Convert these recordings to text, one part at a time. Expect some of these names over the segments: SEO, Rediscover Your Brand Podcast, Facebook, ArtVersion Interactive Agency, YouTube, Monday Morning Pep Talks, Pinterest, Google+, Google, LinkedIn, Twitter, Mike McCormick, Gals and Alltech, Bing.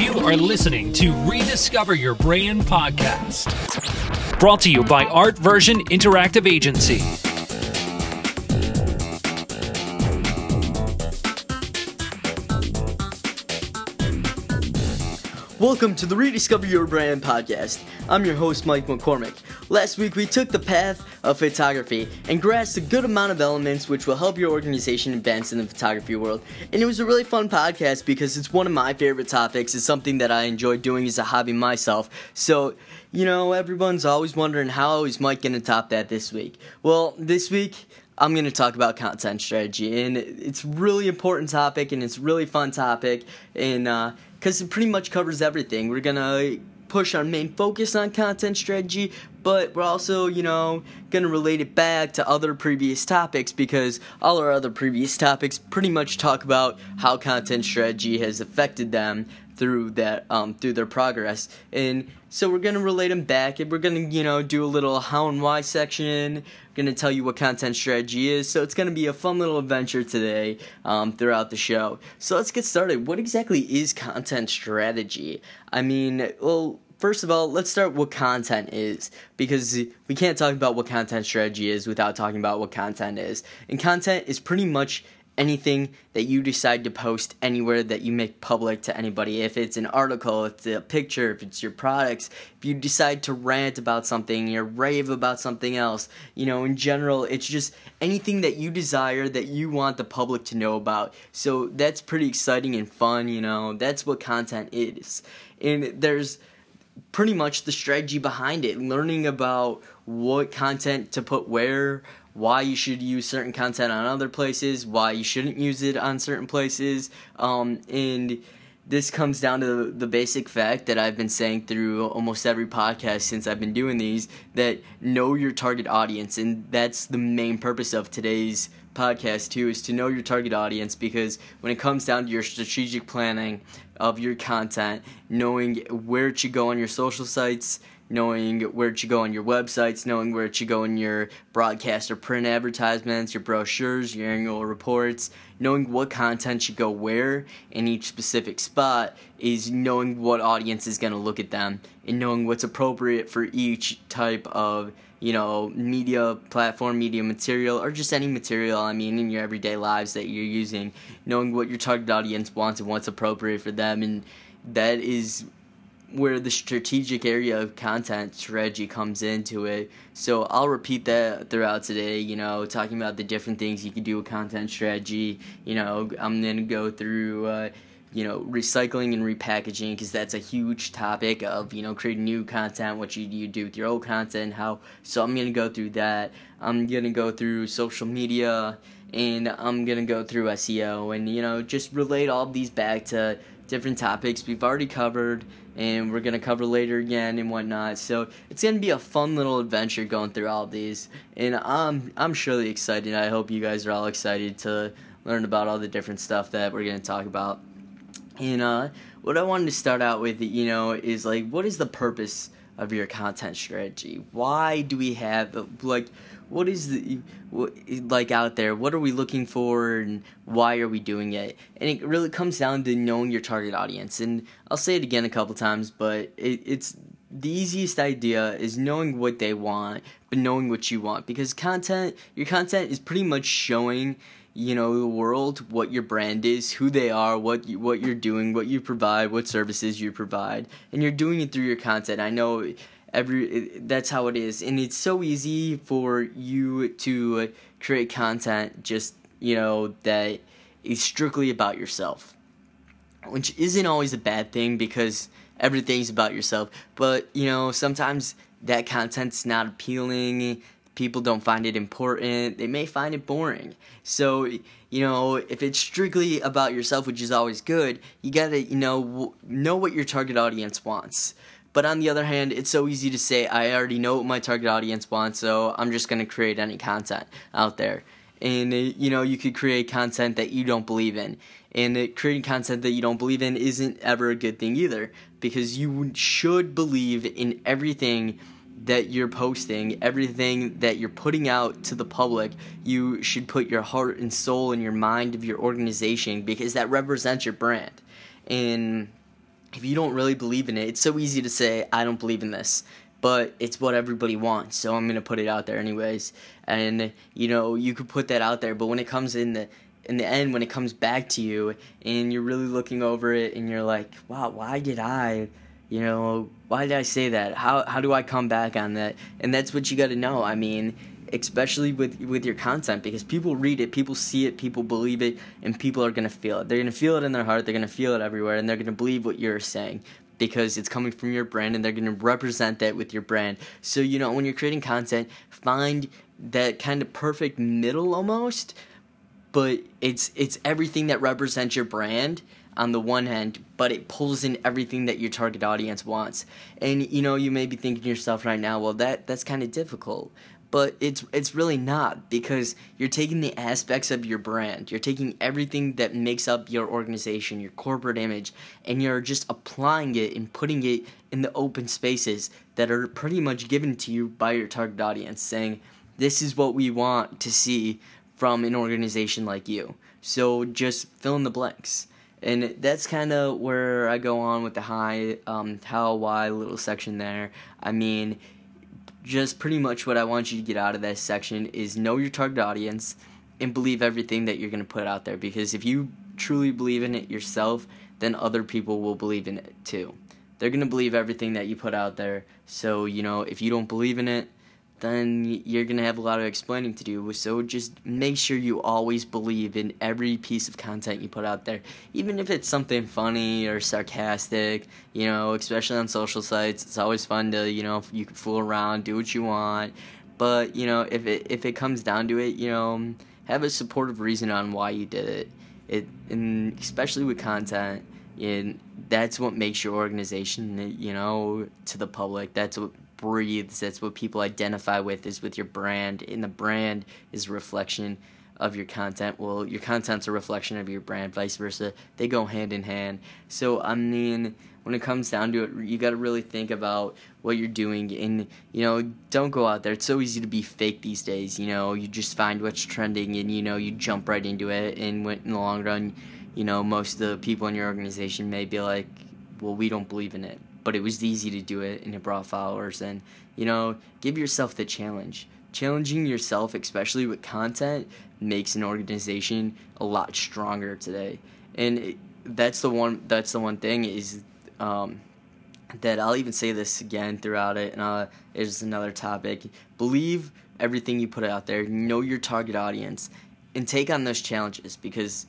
You are listening to Rediscover Your Brand Podcast, brought to you by ArtVersion Interactive Agency. Welcome to the Rediscover Your Brand Podcast. I'm your host, Mike McCormick. Last week, we took the path of photography and grasped a good amount of elements which will help your organization advance in the photography world. And it was a really fun podcast because it's one of my favorite topics. It's something that I enjoy doing as a hobby myself. So, you know, everyone's always wondering how is Mike going to top that this week? Well, this week, I'm going to talk about content strategy. And it's a really important topic and it's a really fun topic. And because it pretty much covers everything. We're going to push our main focus on content strategy, but we're also, you know, going to relate it back to other previous topics because all our other previous topics pretty much talk about how content strategy has affected them through that, through their progress. And so we're going to relate them back, and we're going to, you know, do a little how and why section. We're going to tell you what content strategy is. So it's going to be a fun little adventure today throughout the show. So let's get started. What exactly is content strategy? I mean, well, first of all, let's start what content is, because we can't talk about what content strategy is without talking about what content is. And content is pretty much anything that you decide to post anywhere that you make public to anybody. If it's an article, if it's a picture, if it's your products, if you decide to rant about something or rave about something else, you know, in general, it's just anything that you desire that you want the public to know about. So that's pretty exciting and fun, you know. That's what content is. And there's pretty much the strategy behind it, learning about what content to put where, why you should use certain content on other places, why you shouldn't use it on certain places, and this comes down to the basic fact that I've been saying through almost every podcast since I've been doing these, that know your target audience, and that's the main purpose of today's podcast too, is to know your target audience, because when it comes down to your strategic planning of your content, knowing where it should go on your social sites, knowing where it should go on your websites, knowing where it should go in your broadcast or print advertisements, your brochures, your annual reports, knowing what content should go where in each specific spot is knowing what audience is going to look at them and knowing what's appropriate for each type of, you know, media platform, media material, or just any material, I mean, in your everyday lives that you're using, knowing what your target audience wants and what's appropriate for them. And that is where the strategic area of content strategy comes into it. So I'll repeat that throughout today, you know, talking about the different things you can do with content strategy. You know, I'm going to go through, you know, recycling and repackaging, because that's a huge topic of, you know, creating new content, what you do with your old content, how. So I'm going to go through that. I'm going to go through social media, and I'm going to go through SEO, and, you know, just relate all of these back to different topics we've already covered and we're going to cover later again and whatnot. So it's going to be a fun little adventure going through all of these. And I'm surely excited. I hope you guys are all excited to learn about all the different stuff that we're going to talk about. And what I wanted to start out with, you know, is like, what is the purpose of your content strategy? Why do we have, like, what is the, like, out there? What are we looking for, and why are we doing it? And it really comes down to knowing your target audience. And I'll say it again a couple times, but it's the easiest idea is knowing what they want, but knowing what you want, because content, your content is pretty much showing, you know, the world what your brand is, who they are, what you're doing, what you provide, what services you provide, and you're doing it through your content. I know. That's how it is, and it's so easy for you to create content just, you know, that is strictly about yourself, which isn't always a bad thing because everything's about yourself, but, you know, sometimes that content's not appealing. People don't find it important. They may find it boring. So, you know, if it's strictly about yourself, which is always good, you gotta, you know what your target audience wants. But on the other hand, it's so easy to say, I already know what my target audience wants, so I'm just going to create any content out there. And, you know, you could create content that you don't believe in. And creating content that you don't believe in isn't ever a good thing either, because you should believe in everything that you're posting, everything that you're putting out to the public. You should put your heart and soul and your mind of your organization, because that represents your brand. And if you don't really believe in it, it's so easy to say, I don't believe in this, but it's what everybody wants, so I'm going to put it out there anyways. And, you know, you could put that out there, but when it comes in the end, when it comes back to you, and you're really looking over it, and you're like, wow, why did I say that? How do I come back on that? And that's what you got to know, I mean, especially with your content, because people read it, people see it, people believe it, and people are going to feel it. They're going to feel it in their heart, they're going to feel it everywhere, and they're going to believe what you're saying, because it's coming from your brand, and they're going to represent that with your brand. So, you know, when you're creating content, find that kind of perfect middle almost, but it's everything that represents your brand on the one hand, but it pulls in everything that your target audience wants. And, you know, you may be thinking to yourself right now, well, that's kind of difficult. But it's really not, because you're taking the aspects of your brand, you're taking everything that makes up your organization, your corporate image, and you're just applying it and putting it in the open spaces that are pretty much given to you by your target audience, saying, this is what we want to see from an organization like you. So just fill in the blanks. And that's kind of where I go on with the how, why little section there. I mean, just pretty much what I want you to get out of that section is know your target audience and believe everything that you're going to put out there. Because if you truly believe in it yourself, then other people will believe in it too. They're going to believe everything that you put out there. So, you know, if you don't believe in it, then you're going to have a lot of explaining to do. So just make sure you always believe in every piece of content you put out there. Even if it's something funny or sarcastic, you know, especially on social sites, it's always fun to, you know, you can fool around, do what you want. But, you know, if it comes down to it, you know, have a supportive reason on why you did it. And especially with content, and that's what makes your organization, you know, to the public. That's what breathes, that's what people identify with, is with your brand, and the brand is a reflection of your content. Well, your content's a reflection of your brand, vice versa. They go hand in hand. So, I mean, when it comes down to it, you got to really think about what you're doing, and, you know, don't go out there. It's so easy to be fake these days, you know. You just find what's trending, and, you know, you jump right into it, and in the long run, you know, most of the people in your organization may be like, well, we don't believe in it. But it was easy to do it, and it brought followers. And, you know, give yourself the challenge. Challenging yourself, especially with content, makes an organization a lot stronger today. And that's the one thing is that I'll even say this again throughout it, and it's another topic. Believe everything you put out there. Know your target audience, and take on those challenges, because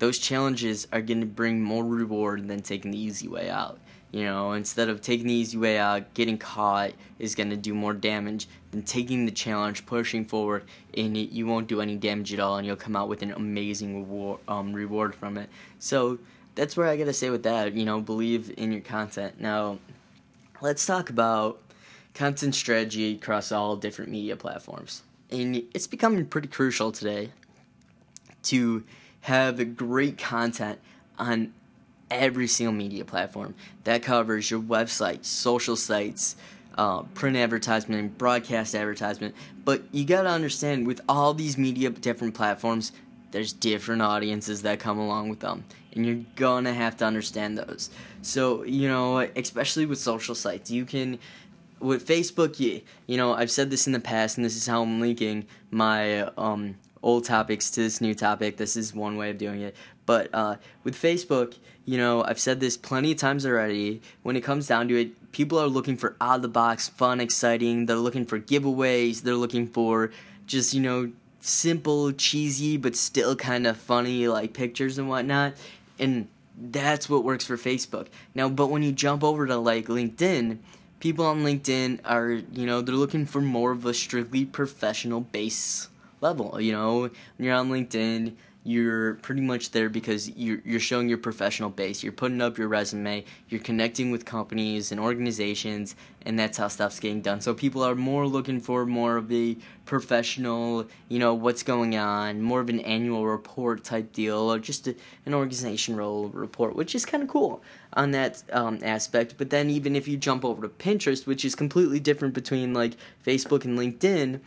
those challenges are going to bring more reward than taking the easy way out. You know, instead of taking the easy way out, getting caught is going to do more damage than taking the challenge, pushing forward, and you won't do any damage at all, and you'll come out with an amazing reward from it. So that's where I got to say with that, you know, believe in your content. Now, let's talk about content strategy across all different media platforms. And it's becoming pretty crucial today to have great content on every single media platform. That covers your website, social sites, print advertisement, broadcast advertisement. But you got to understand, with all these media different platforms, there's different audiences that come along with them, and you're going to have to understand those. So, you know, especially with social sites, you can... With Facebook, you know, I've said this in the past, and this is how I'm linking my old topics to this new topic. This is one way of doing it. But with Facebook, you know, I've said this plenty of times already. When it comes down to it, people are looking for out-of-the-box, fun, exciting. They're looking for giveaways. They're looking for just, you know, simple, cheesy, but still kind of funny, like, pictures and whatnot. And that's what works for Facebook. Now, but when you jump over to, like, LinkedIn... People on LinkedIn are, you know, they're looking for more of a strictly professional base level. You know, when you're on LinkedIn, you're pretty much there because you're showing your professional base. You're putting up your resume. You're connecting with companies and organizations, and that's how stuff's getting done. So people are more looking for more of a professional, you know, what's going on, more of an annual report type deal, or just an organizational report, which is kind of cool on that aspect. But then even if you jump over to Pinterest, which is completely different between like Facebook and LinkedIn,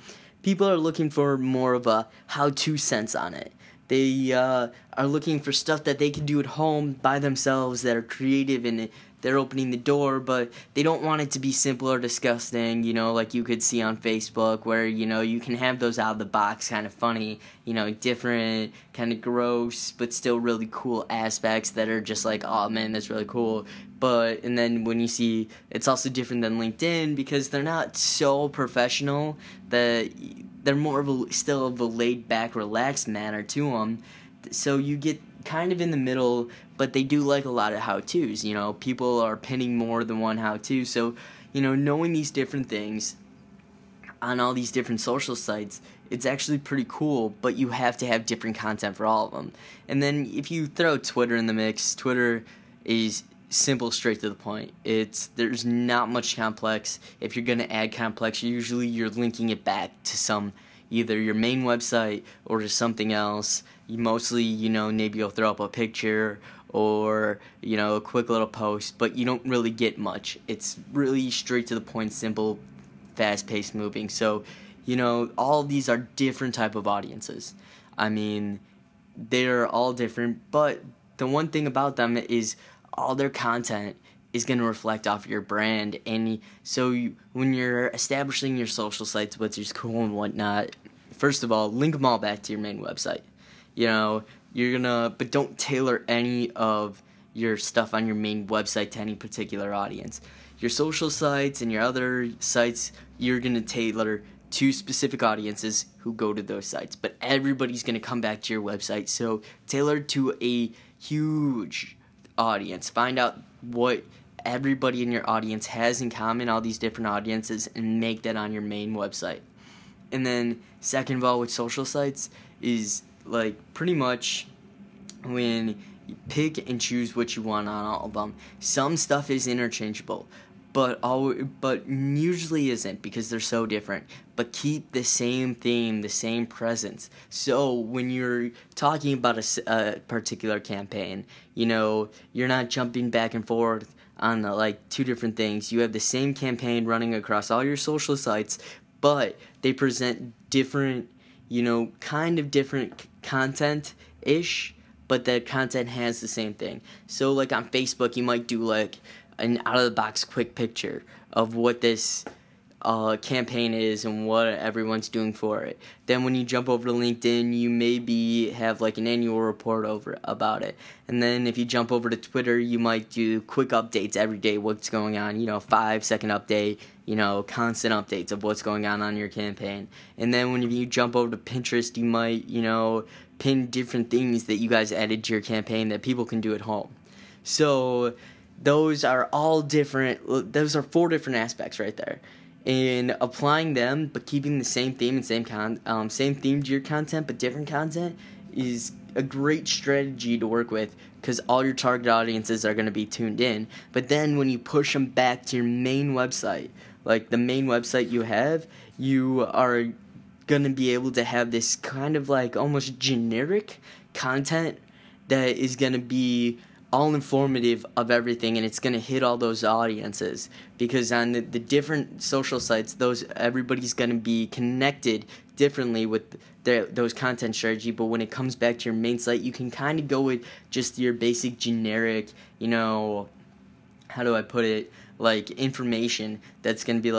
people are looking for more of a how-to sense on it. They are looking for stuff that they can do at home by themselves that are creative, and they're opening the door, but they don't want it to be simple or disgusting, like you could see on Facebook where, you can have those out of the box kind of funny, different, kind of gross, but still really cool aspects that are just like, oh man, that's really cool. But, and then when you see, it's also different than LinkedIn because they're not so professional that they're more of a laid-back, relaxed manner to them. So you get kind of in the middle, but they do like a lot of how-tos. People are pinning more than one how-to. So, knowing these different things on all these different social sites, it's actually pretty cool, but you have to have different content for all of them. And then if you throw Twitter in the mix, Twitter is simple, straight to the point. There's not much complex. If you're going to add complex, usually you're linking it back to some, either your main website or to something else. You mostly, maybe you'll throw up a picture or, a quick little post, but you don't really get much. It's really straight to the point, simple, fast-paced, moving. So, all of these are different type of audiences. I mean, they're all different, but the one thing about them is all their content is going to reflect off your brand. And so when you're establishing your social sites, which is cool and whatnot, first of all, link them all back to your main website. But don't tailor any of your stuff on your main website to any particular audience. Your social sites and your other sites, you're going to tailor to specific audiences who go to those sites. But everybody's going to come back to your website. So tailor to a huge audience. Find out what everybody in your audience has in common, all these different audiences, and make that on your main website. And then second of all, with social sites is like pretty much when you pick and choose what you want on all of them. Some stuff is interchangeable, but usually isn't because they're so different. But keep the same theme, the same presence. So when you're talking about a particular campaign, you're not jumping back and forth on the, two different things. You have the same campaign running across all your social sites, but they present different, kind of different content-ish, but that content has the same thing. So, on Facebook, you might do, an out-of-the-box quick picture of what this campaign is and what everyone's doing for it. Then when you jump over to LinkedIn, you maybe have, an annual report over about it. And then if you jump over to Twitter, you might do quick updates every day, what's going on, 5-second update, constant updates of what's going on your campaign. And then when you jump over to Pinterest, you might, pin different things that you guys added to your campaign that people can do at home. So those are all different. Those are 4 different aspects right there. And applying them, but keeping the same theme and same theme to your content, but different content, is a great strategy to work with because all your target audiences are going to be tuned in. But then when you push them back to your main website, the main website you have, you are going to be able to have this kind of almost generic content that is going to be all informative of everything, and it's going to hit all those audiences because on the different social sites, everybody's going to be connected differently with those content strategy. But when it comes back to your main site, you can kind of go with just your basic generic, how do I put it, information that's going to be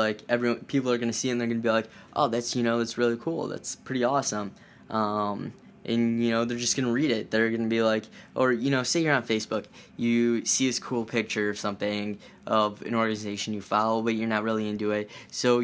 people are going to see and they're going to be oh, that's really cool, that's pretty awesome. And, they're just going to read it. They're going to be or, say you're on Facebook. You see this cool picture of something, of an organization you follow, but you're not really into it. So,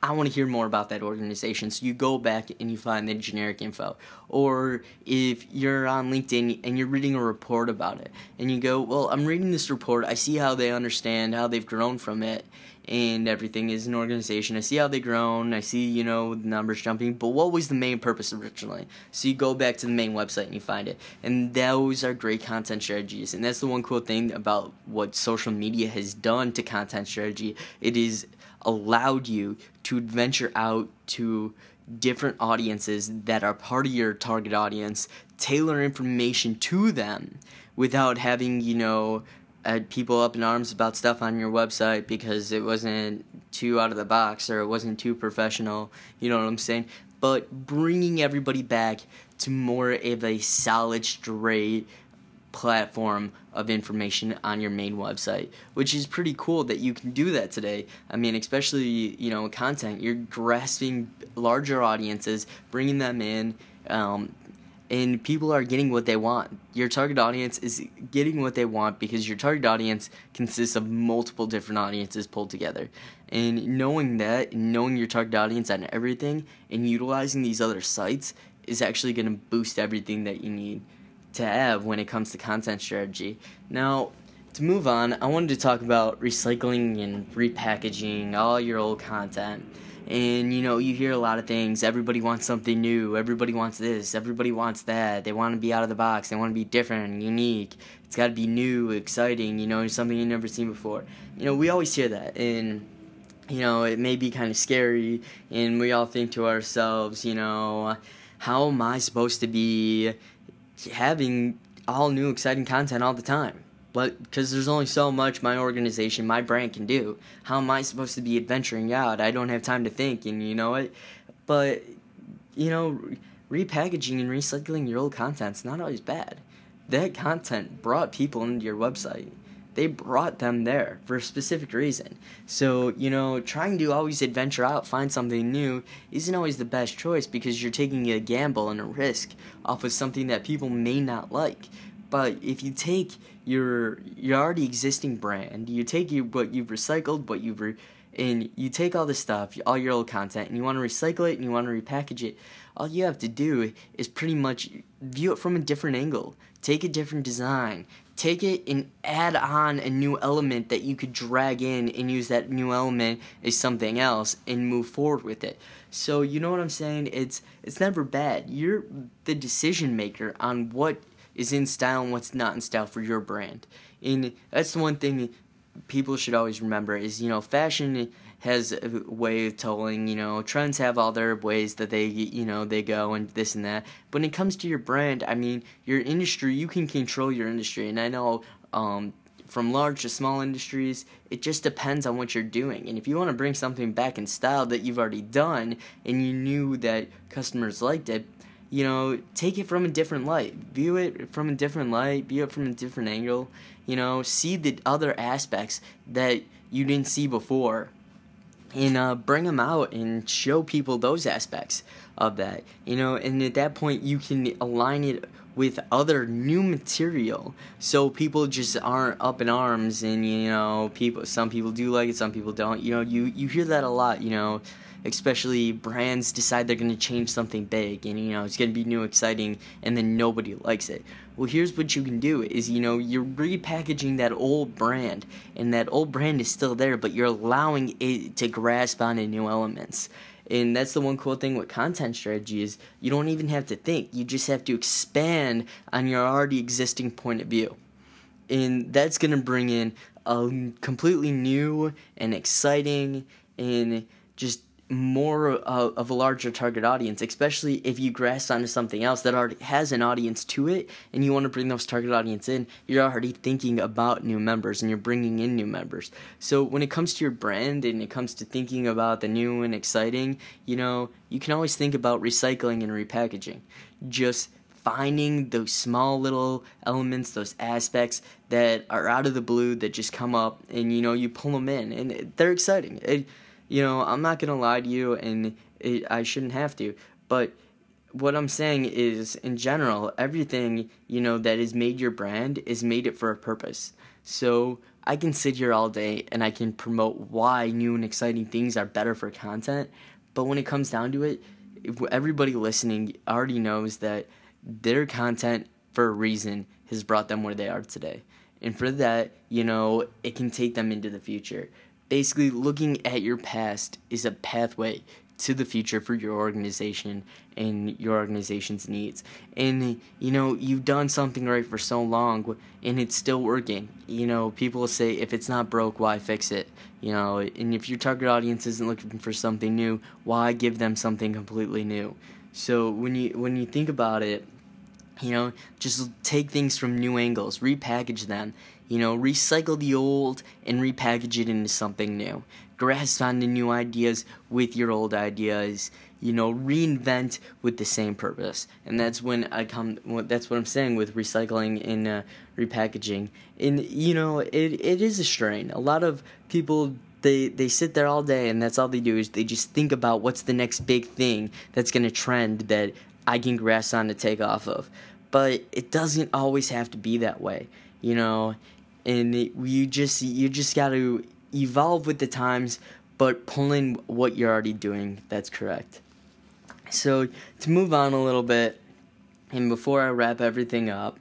I want to hear more about that organization. So you go back and you find the generic info. Or if you're on LinkedIn and you're reading a report about it, and you go, well, I'm reading this report. I see how they understand, how they've grown from it. And everything is an organization. I see how they've grown. I see, the numbers jumping. But what was the main purpose originally? So you go back to the main website and you find it. And those are great content strategies. And that's the one cool thing about what social media has done to content strategy. It has allowed you to venture out to different audiences that are part of your target audience, tailor information to them without having, people up in arms about stuff on your website because it wasn't too out of the box or it wasn't too professional, you know what I'm saying? But bringing everybody back to more of a solid, straight platform of information on your main website, which is pretty cool that you can do that today. I mean, especially, with content, you're grasping larger audiences, bringing them in, and people are getting what they want. Your target audience is getting what they want because your target audience consists of multiple different audiences pulled together. And knowing that, knowing your target audience on everything, and utilizing these other sites is actually going to boost everything that you need to have when it comes to content strategy. Now, to move on, I wanted to talk about recycling and repackaging all your old content. And, you hear a lot of things. Everybody wants something new. Everybody wants this. Everybody wants that. They want to be out of the box. They want to be different and unique. It's got to be new, exciting, something you've never seen before. We always hear that. And, it may be kind of scary. And we all think to ourselves, how am I supposed to be having all new, exciting content all the time? But because there's only so much my organization, my brand can do. How am I supposed to be adventuring out? I don't have time to think, and you know it. But, repackaging and recycling your old content's not always bad. That content brought people into your website. They brought them there for a specific reason. So, trying to always adventure out, find something new, isn't always the best choice because you're taking a gamble and a risk off of something that people may not like. But if you take your already existing brand, you take what you've recycled, and you take all this stuff, all your old content, and you want to recycle it and you want to repackage it, all you have to do is pretty much view it from a different angle. Take a different design. Take it and add on a new element that you could drag in and use that new element as something else and move forward with it. So you know what I'm saying? It's never bad. You're the decision maker on what is in style and what's not in style for your brand. And that's the one thing people should always remember is, fashion has a way of telling, trends have all their ways that they, they go and this and that. But when it comes to your brand, I mean, your industry, you can control your industry. And I know from large to small industries, it just depends on what you're doing. And if you want to bring something back in style that you've already done and you knew that customers liked it, take it from a different light, view it from a different light, view it from a different angle, see the other aspects that you didn't see before, and bring them out and show people those aspects of that, and at that point you can align it with other new material so people just aren't up in arms and, some people do like it, some people don't, you hear that a lot, especially brands decide they're going to change something big and, it's going to be new, exciting, and then nobody likes it. Well, here's what you can do is, you're repackaging that old brand, and that old brand is still there, but you're allowing it to grasp onto new elements. And that's the one cool thing with content strategy is you don't even have to think. You just have to expand on your already existing point of view. And that's going to bring in a completely new and exciting and just more of a larger target audience, especially if you grasp onto something else that already has an audience to it and you want to bring those target audience in. You're already thinking about new members and you're bringing in new members. So when it comes to your brand and it comes to thinking about the new and exciting, you can always think about recycling and repackaging. Just finding those small little elements, those aspects that are out of the blue that just come up and, you pull them in and they're exciting. I'm not going to lie to you, and I shouldn't have to, but what I'm saying is, in general, everything, that has made your brand is made it for a purpose. So I can sit here all day, and I can promote why new and exciting things are better for content, but when it comes down to it, everybody listening already knows that their content, for a reason, has brought them where they are today. And for that, it can take them into the future. Basically, looking at your past is a pathway to the future for your organization and your organization's needs. And, you've done something right for so long, and it's still working. People say, if it's not broke, why fix it? And if your target audience isn't looking for something new, why give them something completely new? So when you think about it, just take things from new angles, repackage them. Recycle the old and repackage it into something new. Grasp onto new ideas with your old ideas. reinvent with the same purpose. And that's when I come. That's what I'm saying with recycling and repackaging. And it is a strain. A lot of people, They sit there all day, and that's all they do is they just think about what's the next big thing that's going to trend that I can grasp on to take off of. But it doesn't always have to be that way, And you just got to evolve with the times, but pull in what you're already doing that's correct. So to move on a little bit, and before I wrap everything up,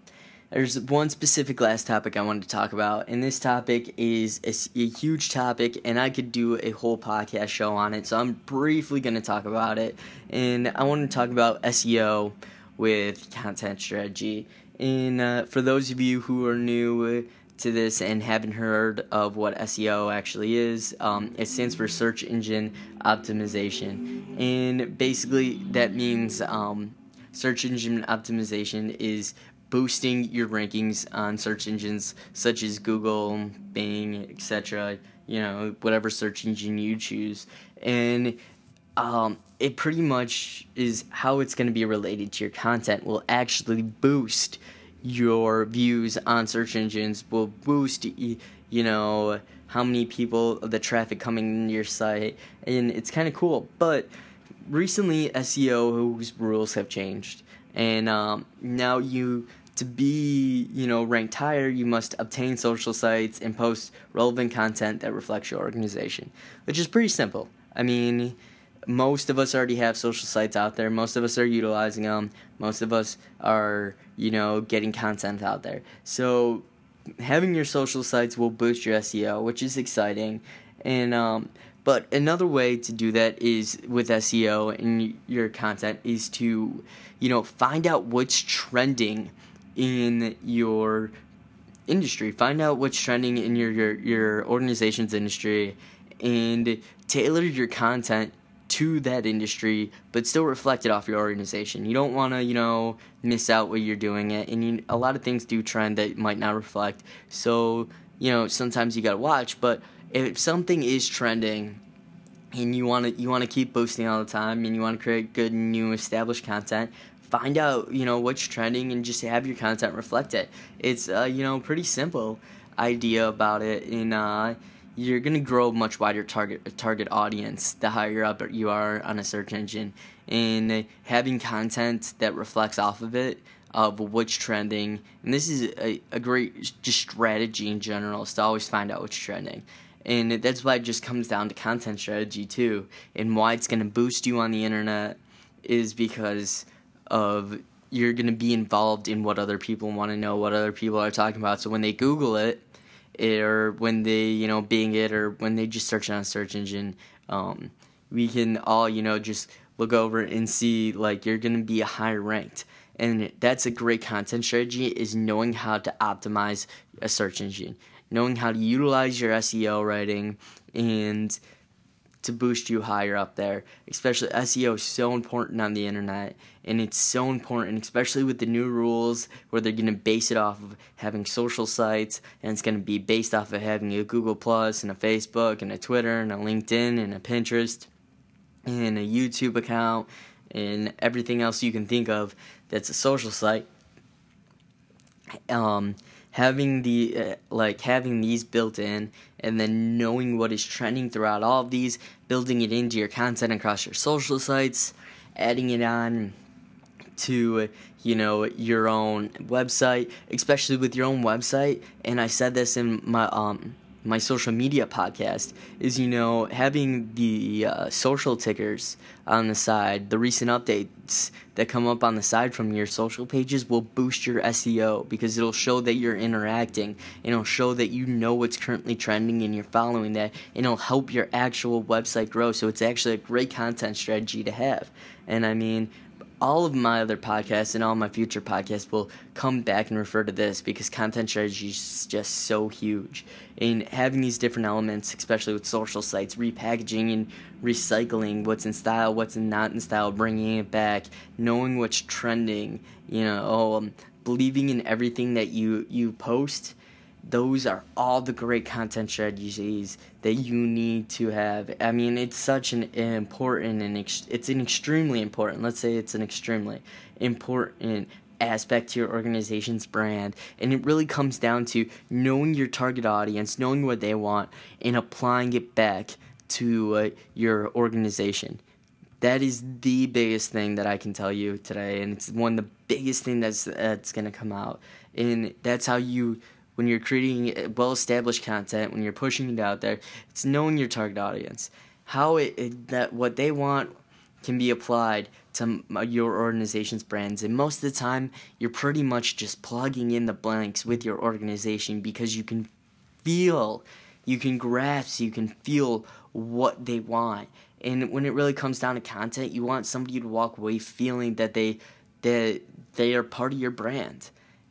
there's one specific last topic I wanted to talk about, and this topic is a huge topic, and I could do a whole podcast show on it, so I'm briefly going to talk about it. And I want to talk about SEO with content strategy. And for those of you who are new to this and haven't heard of what SEO actually is, it stands for Search Engine Optimization. And basically that means Search Engine Optimization is boosting your rankings on search engines such as Google, Bing, etc., whatever search engine you choose. And it pretty much is how it's going to be related to your content will actually boost your views on search engines, will boost, how many people, the traffic coming into your site, and it's kind of cool. But recently, SEO's rules have changed, and now to be, ranked higher, you must obtain social sites and post relevant content that reflects your organization, which is pretty simple. I mean, most of us already have social sites out there. Most of us are utilizing them. Most of us are, getting content out there. So having your social sites will boost your SEO, which is exciting. And but another way to do that is with SEO and your content is to, find out what's trending in your industry. Find out what's trending in your organization's industry and tailor your content to that industry, but still reflect it off your organization. You don't want to, miss out what you're doing. And a lot of things do trend that might not reflect. So, sometimes you got to watch, but if something is trending and you want to keep boosting all the time and you want to create good new established content, find out, what's trending and just have your content reflect it. It's pretty simple idea about it, and you're going to grow a much wider target audience the higher up you are on a search engine, and having content that reflects off of it, of what's trending. And this is a great just strategy in general, is to always find out what's trending. And that's why it just comes down to content strategy too, and why it's going to boost you on the internet is because of you're going to be involved in what other people want to know, what other people are talking about. So when they Google it or when they, Bing it, or when they just search on a search engine, we can all, just look over and see, like, you're going to be high ranked. And that's a great content strategy, is knowing how to optimize a search engine, knowing how to utilize your SEO writing and to boost you higher up there. Especially SEO is so important on the internet, and it's so important, especially with the new rules where they're going to base it off of having social sites, and it's going to be based off of having a Google+ and a Facebook and a Twitter and a LinkedIn and a Pinterest and a YouTube account and everything else you can think of that's a social site. Having these built in, and then knowing what is trending throughout all of these, building it into your content across your social sites, adding it on to, your own website, especially with your own website. And I said this in my my social media podcast, is, having the social tickers on the side, the recent updates that come up on the side from your social pages will boost your SEO, because it'll show that you're interacting. It'll show that you know what's currently trending and you're following that, and it'll help your actual website grow. So it's actually a great content strategy to have. And I mean, all of my other podcasts and all my future podcasts will come back and refer to this, because content strategy is just so huge. And having these different elements, especially with social sites, repackaging and recycling what's in style, what's not in style, bringing it back, knowing what's trending, believing in everything that you post, those are all the great content strategies that you need to have. I mean, it's such an important and it's an extremely important aspect to your organization's brand, and it really comes down to knowing your target audience, knowing what they want, and applying it back to your organization. That is the biggest thing that I can tell you today, and it's one of the biggest thing that's going to come out. And that's how you, when you're creating well-established content, when you're pushing it out there, it's knowing your target audience, how that what they want can be applied to your organization's brands. And most of the time, you're pretty much just plugging in the blanks with your organization, because you can feel, you can grasp, you can feel what they want. And when it really comes down to content, you want somebody to walk away feeling that they are part of your brand.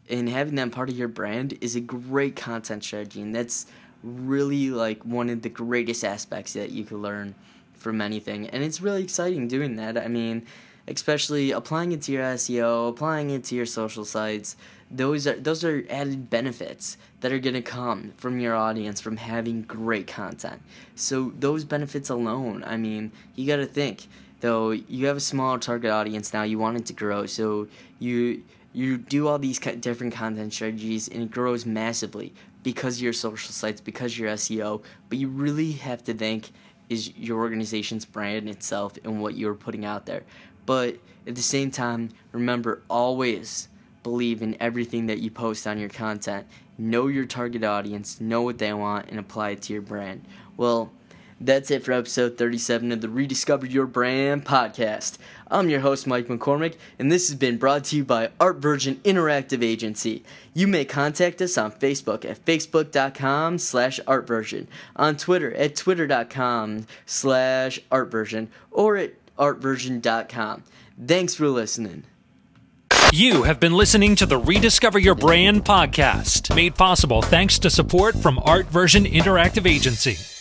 And having them part of your brand is a great content strategy, and that's really like one of the greatest aspects that you can learn from anything. And it's really exciting doing that. I mean, especially applying it to your SEO, applying it to your social sites. Those are added benefits that are going to come from your audience from having great content. So those benefits alone, I mean, you got to think, though, you have a small target audience now, you want it to grow, so you do all these different content strategies, and it grows massively because of your social sites, because of your SEO, but you really have to think, is your organization's brand itself and what you're putting out there. But at the same time, remember, always believe in everything that you post on your content. Know your target audience, know what they want, and apply it to your brand. Well, that's it for episode 37 of the Rediscover Your Brand podcast. I'm your host, Mike McCormick, and this has been brought to you by ArtVersion Interactive Agency. You may contact us on Facebook at facebook.com/ArtVersion, on Twitter at twitter.com/ArtVersion, or at artversion.com. Thanks for listening. You have been listening to the Rediscover Your Brand podcast, made possible thanks to support from ArtVersion Interactive Agency.